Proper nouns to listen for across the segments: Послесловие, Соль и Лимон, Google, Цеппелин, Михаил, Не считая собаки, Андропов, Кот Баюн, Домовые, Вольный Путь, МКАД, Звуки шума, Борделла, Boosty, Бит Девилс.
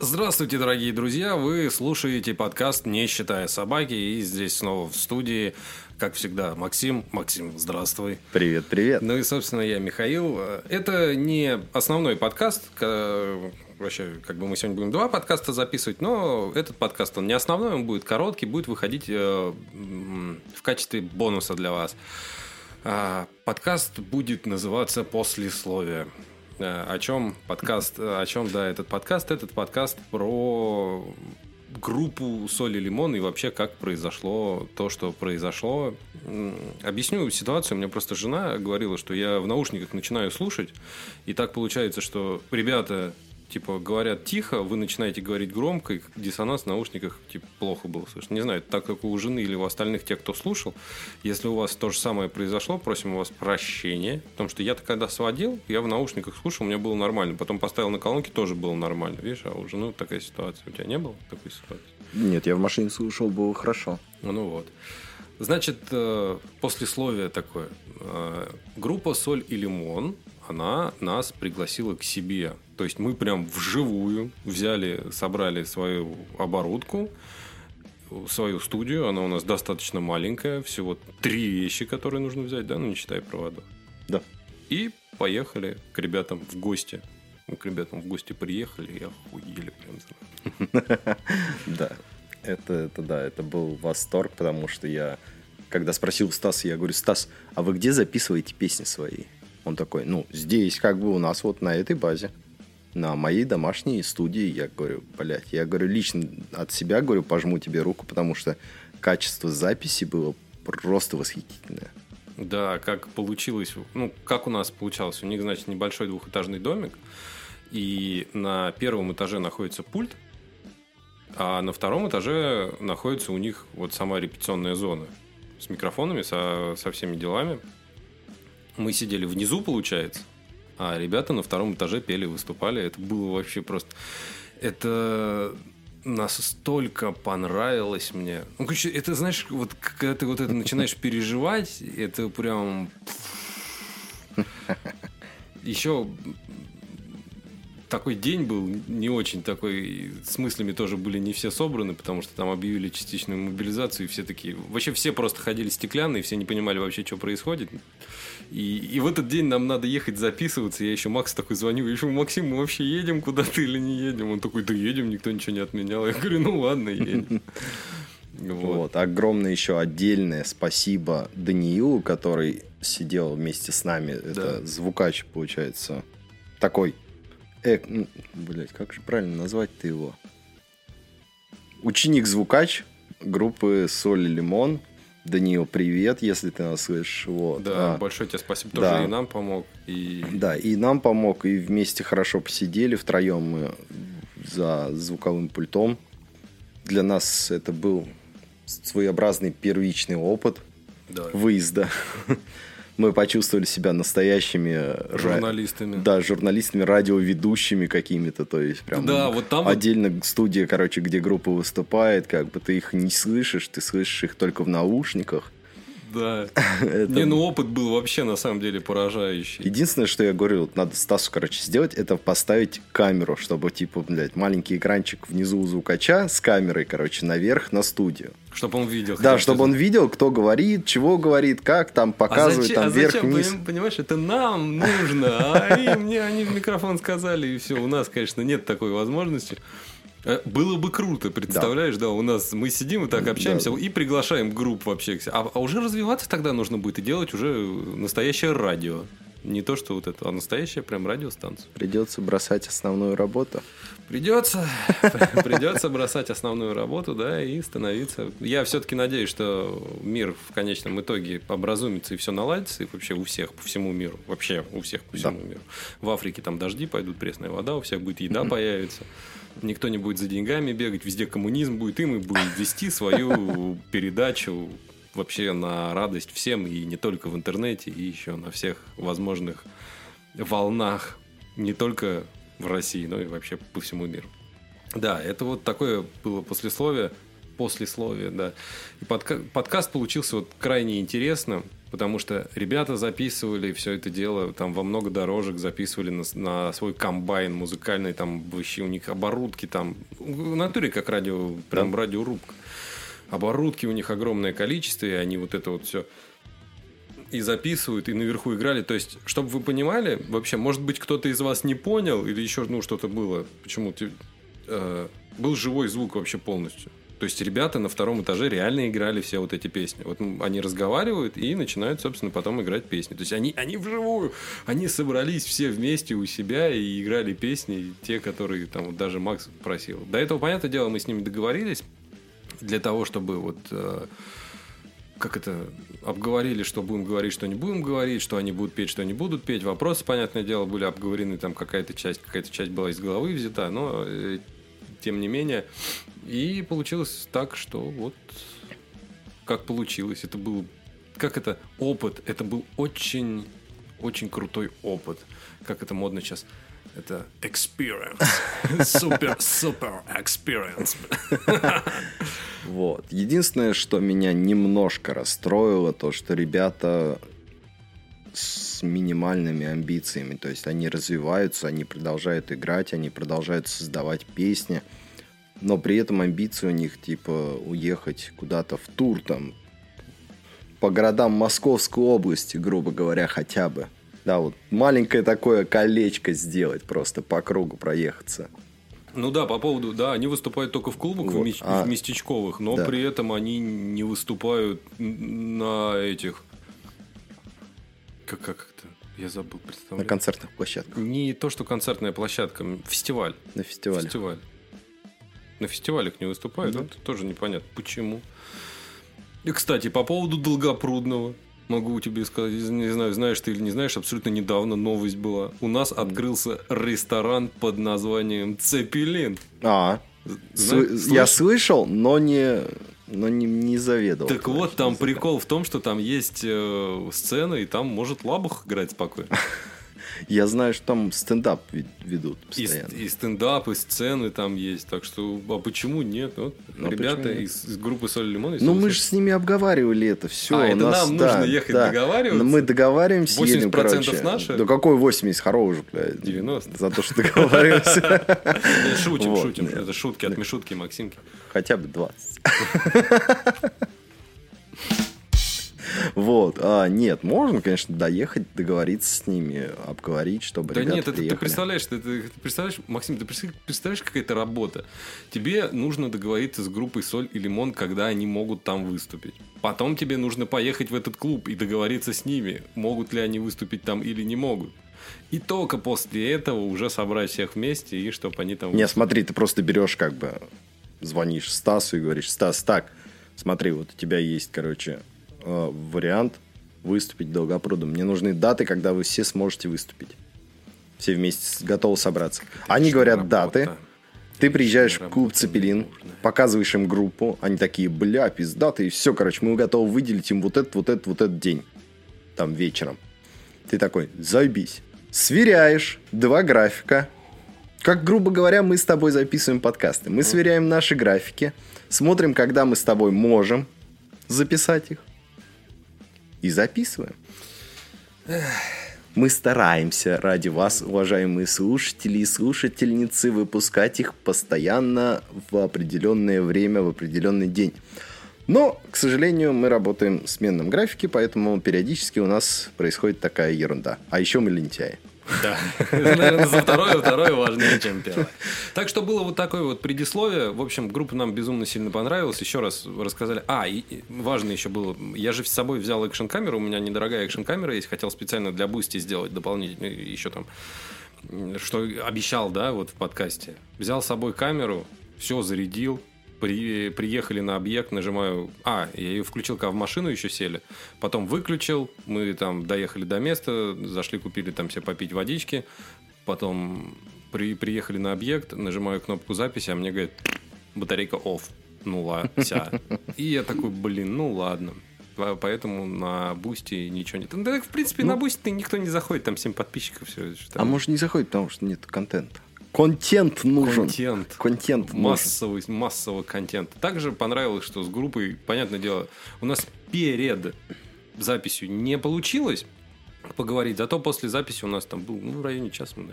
Здравствуйте, дорогие друзья! Вы слушаете подкаст «Не считая собаки», и здесь снова в студии, как всегда, Максим. Максим, здравствуй. Привет, привет. Ну и, собственно, я Михаил. Это не основной подкаст. Вообще, как бы мы сегодня будем два подкаста записывать, но этот подкаст, он не основной, он будет короткий, будет выходить в качестве бонуса для вас. Подкаст будет называться «Послесловие». Этот подкаст про группу «Соль и Лимон» и вообще как произошло то, что произошло. Объясню ситуацию. У меня просто жена говорила, что я в наушниках начинаю слушать, и так получается, что ребята типа говорят тихо, вы начинаете говорить громко, и диссонанс в наушниках типа плохо было слышно. Не знаю, так как у жены или у остальных тех, кто слушал, если у вас то же самое произошло, просим у вас прощения, потому что я-то когда сводил, я в наушниках слушал, у меня было нормально, потом поставил на колонки, тоже было нормально, видишь, а у жены такая ситуация. У тебя не было такой ситуации? Нет, я в машине слушал, было хорошо. Ну вот. Значит, послесловие такое. Группа «Соль и Лимон», она нас пригласила к себе. То есть мы прям вживую собрали свою оборудку, свою студию. Она у нас достаточно маленькая. Всего 3 вещи, которые нужно взять, да, ну не считая проводов. Да. И поехали к ребятам в гости. Мы к ребятам в гости приехали и охуели прям. Да. Это был восторг, потому что я, когда спросил Стаса, я говорю: Стас, а вы где записываете песни свои? Он такой: ну, здесь как бы у нас вот на этой базе, на моей домашней студии. Я говорю: блядь, лично от себя говорю, пожму тебе руку, потому что качество записи было просто восхитительное. Да, как получилось, ну, как у нас получалось. У них, значит, небольшой двухэтажный домик, и на первом этаже находится пульт, а на втором этаже находится у них вот сама репетиционная зона с микрофонами, со всеми делами. Мы сидели внизу, получается, а ребята на втором этаже пели, выступали. Это было вообще просто... Это настолько понравилось мне. Ну, короче, это, знаешь, вот когда ты вот это начинаешь переживать, это прям... Еще такой день был не очень такой... С мыслями тоже были не все собраны, потому что там объявили частичную мобилизацию, и все такие... Вообще все просто ходили стеклянные, все не понимали вообще, что происходит. И в этот день нам надо ехать записываться. Я еще Макс такой звоню: еще Максим, мы вообще едем куда-то или не едем? Он такой: да едем, никто ничего не отменял. Я говорю: ну ладно, едем. Вот. Огромное еще отдельное спасибо Даниилу, который сидел вместе с нами. Это звукач, получается. Такой. Блять, как же правильно назвать-то его? Ученик-звукач группы «Соль и Лимон». Даниил, привет, если ты нас слышишь. Вот. Да, большое тебе спасибо, тоже да. И нам помог. Да, и нам помог, и вместе хорошо посидели, втроем мы за звуковым пультом. Для нас это был своеобразный первичный опыт выезда. Мы почувствовали себя настоящими журналистами. Да, журналистами, радиоведущими какими-то. То есть, прям да, вот там отдельно студия, короче, где группа выступает, как бы ты их не слышишь, ты слышишь их только в наушниках. Да. Опыт был вообще на самом деле поражающий. Единственное, что я говорил, надо Стасу, короче, сделать, это поставить камеру, чтобы, типа, блядь, маленький экранчик внизу у звукача с камерой, короче, наверх на студию. Чтобы он видел. Да, чтобы он видел, кто говорит, чего говорит, как там показывает, там вверх-вниз. Понимаешь, это нам нужно, а они в микрофон сказали, и все. У нас, конечно, нет такой возможности. Было бы круто, представляешь, да, у нас мы сидим и так общаемся, и приглашаем групп вообще. А уже развиваться тогда нужно будет и делать уже настоящее радио. Не то, что вот это, а настоящая прям радиостанция. Придется бросать основную работу. Придется бросать основную работу, да, и становиться. Я все-таки надеюсь, что мир в конечном итоге образумится и все наладится, и вообще у всех по всему миру. Вообще у всех по всему миру. В Африке там дожди пойдут, пресная вода, у всех будет еда появится. Никто не будет за деньгами бегать, везде коммунизм будет, и мы будем вести свою передачу вообще на радость всем, и не только в интернете, и еще на всех возможных волнах, не только в России, но и вообще по всему миру. Да, это вот такое было послесловие. Послесловие, да. И подкаст получился вот крайне интересным, потому что ребята записывали все это дело, там во много дорожек записывали на свой комбайн музыкальный, там вообще у них оборудки, там в натуре как радио, прям радиорубка. Оборудки у них огромное количество, и они вот это вот все и записывают, и наверху играли. То есть, чтобы вы понимали, вообще, может быть, кто-то из вас не понял, или еще ну, что-то было, почему-то был живой звук вообще полностью. То есть, ребята на втором этаже реально играли все вот эти песни. Вот они разговаривают и начинают, собственно, потом играть песни. То есть, они вживую, они собрались все вместе у себя и играли песни, те, которые там вот даже Макс просил. До этого, понятное дело, мы с ними договорились, для того, чтобы вот как это, обговорили, что будем говорить, что не будем говорить, что они будут петь, что не будут петь. Вопросы, понятное дело, были обговорены, там какая-то часть была из головы взята, но тем не менее. И получилось так, что вот как получилось. Это был, как это, опыт. Это был очень, очень крутой опыт. Как это модно сейчас. Это experience. Супер-супер experience. Вот. Единственное, что меня немножко расстроило, то, что ребята с минимальными амбициями. То есть, они развиваются, они продолжают играть, они продолжают создавать песни. Но при этом амбиции у них, типа, уехать куда-то в тур, там, по городам Московской области, грубо говоря, хотя бы. Да, вот маленькое такое колечко сделать, просто по кругу проехаться. Ну да, по поводу, да, они выступают только в клубах, вот, в местечковых, но да, при этом они не выступают на этих, как это, я забыл представлять. На концертных площадках. Не то, что концертная площадка, фестиваль. На фестивале. Фестиваль. На фестивалях не выступают, да. Это тоже непонятно, почему. И, кстати, по поводу Долгопрудного. Могу тебе сказать, не знаю, знаешь ты или не знаешь, абсолютно недавно новость была. У нас открылся ресторан под названием «Цеппелин». Я слышал, но не заведовал. Так конечно, вот, там прикол в том, что там есть сцена, и там может Лабух играть спокойно. Я знаю, что там стендап ведут постоянно. И стендап, и сцены там есть. Так что, а почему нет? Вот, а ребята почему нет? Из группы «Соль и Лимон». Ну, мы же с ними обговаривали это все. А, у это нас, нам нужно ехать договариваться? Мы договариваемся, 80% едем, короче. Наши? Да какой 80? Хорош, блядь. 90. За то, что договариваемся. Шутим. Это шутки от Мишутки и Максимки. Хотя бы 20. Вот, нет, можно, конечно, доехать, договориться с ними, обговорить, чтобы ребята приехали. Да нет, ты представляешь, Максим, ты представляешь, какая это работа? Тебе нужно договориться с группой «Соль и Лимон», когда они могут там выступить. Потом тебе нужно поехать в этот клуб и договориться с ними, могут ли они выступить там или не могут. И только после этого уже собрать всех вместе, и чтобы они там... Не, смотри, ты просто берешь, как бы, звонишь Стасу и говоришь: Стас, так, смотри, вот у тебя есть, короче... вариант выступить Долгопрудом. Мне нужны даты, когда вы все сможете выступить. Все вместе готовы собраться. Они говорят даты. Ты приезжаешь в клуб «Цеппелин», показываешь им группу. Они такие: бля, пиздаты. И все, короче, мы готовы выделить им вот этот день. Там вечером. Ты такой: заебись. Сверяешь два графика. Как, грубо говоря, мы с тобой записываем подкасты. Мы сверяем наши графики. Смотрим, когда мы с тобой можем записать их. И записываем. Мы стараемся ради вас, уважаемые слушатели и слушательницы, выпускать их постоянно в определенное время, в определенный день. Но, к сожалению, мы работаем в сменном графике, поэтому периодически у нас происходит такая ерунда. А еще мы лентяи. Да, наверное, за второе важнее, чем первое. Так что было вот такое вот предисловие. В общем, группа нам безумно сильно понравилась. Еще раз рассказали. И важно еще было. Я же с собой взял экшн-камеру. У меня недорогая экшн-камера есть. Хотел специально для Boosty сделать дополнительно еще там, что обещал, да, вот в подкасте. Взял с собой камеру, все зарядил. Приехали на объект, нажимаю... я ее включил, когда в машину еще сели. Потом выключил. Мы там доехали до места, зашли, купили там себе попить водички. Потом приехали на объект, нажимаю кнопку записи, а мне говорят, батарейка off. И я такой, ладно. Поэтому на Boosty ничего нет. Да, в принципе, на Boosty никто не заходит, там 7 подписчиков. Все, может, не заходит, потому что нет контента. Контент нужен. Контент нужен. Массовый контент. Также понравилось, что с группой, понятное дело, у нас перед записью не получилось поговорить, зато после записи у нас там был в районе часа, мы,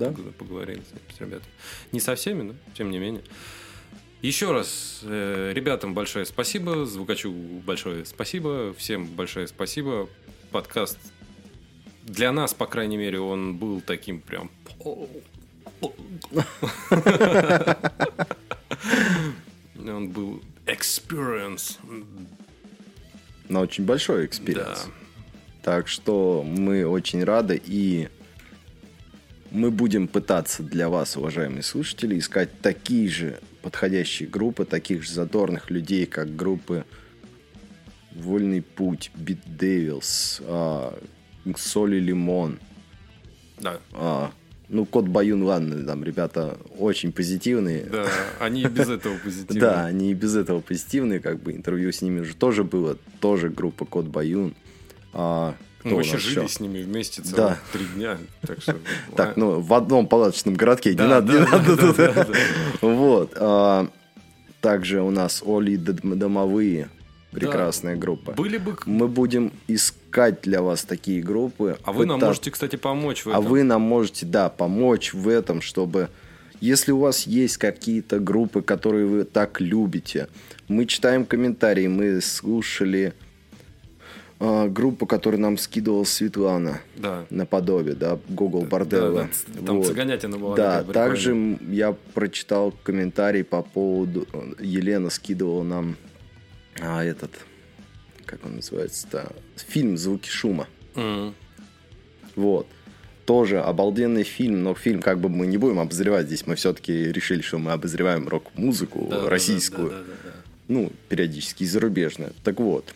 наверное, поговорили с ребятами. Не со всеми, но тем не менее. Еще раз ребятам большое спасибо, звукачу большое спасибо, всем большое спасибо. Подкаст для нас, по крайней мере, он был таким прям... Он был experience. Но очень большой experience. Да. Так что мы очень рады, и мы будем пытаться для вас, уважаемые слушатели, искать такие же подходящие группы, таких же задорных людей, как группы Вольный Путь, Бит Девилс, Соль и Лимон. Да. Кот Баюн, ладно, там ребята очень позитивные. Да, они и без этого позитивные. Да, они и без этого позитивные, интервью с ними уже тоже было, тоже группа Кот Баюн. Мы еще жили с ними вместе целых 3 дня. Так, в одном палаточном городке, не надо туда. Вот. Также у нас Оли Домовые. Прекрасная группа. Мы будем искать для вас такие группы. Вы нам можете, кстати, помочь в этом. Вы нам можете, помочь в этом, чтобы... Если у вас есть какие-то группы, которые вы так любите, мы читаем комментарии, мы слушали группу, которую нам скидывала Светлана наподобие, Google Борделла. Там цыганятина была. Да, также я прочитал комментарий по поводу... Елена скидывала нам... как он называется-то? Фильм «Звуки шума». Mm-hmm. Вот. Тоже обалденный фильм, но фильм мы не будем обозревать здесь. Мы все-таки решили, что мы обозреваем рок-музыку российскую. Периодически и зарубежную. Так вот.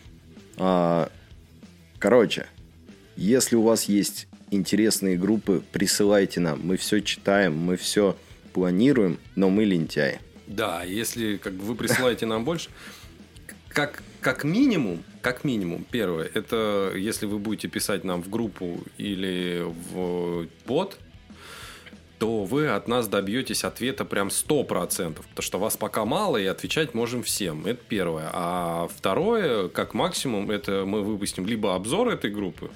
Если у вас есть интересные группы, присылайте нам. Мы все читаем, мы все планируем, но мы лентяи. Да, если вы присылаете нам больше... Как минимум, первое, это если вы будете писать нам в группу или в бот, то вы от нас добьетесь ответа прям 100%, потому что вас пока мало, и отвечать можем всем. Это первое. А второе, как максимум, это мы выпустим либо обзор этой группы,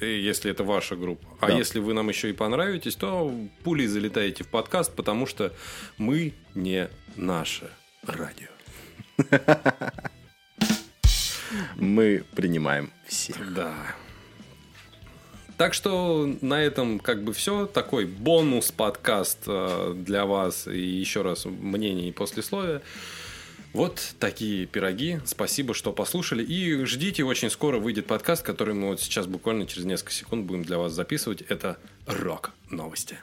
если это ваша группа, если вы нам еще и понравитесь, то пулей залетаете в подкаст, потому что мы не наше радио. Мы принимаем всех. Да. Так что на этом все. Такой бонус-подкаст для вас. И еще раз мнение и послесловие. Вот такие пироги. Спасибо, что послушали. И ждите, очень скоро выйдет подкаст, который мы вот сейчас буквально через несколько секунд будем для вас записывать. Это рок-новости.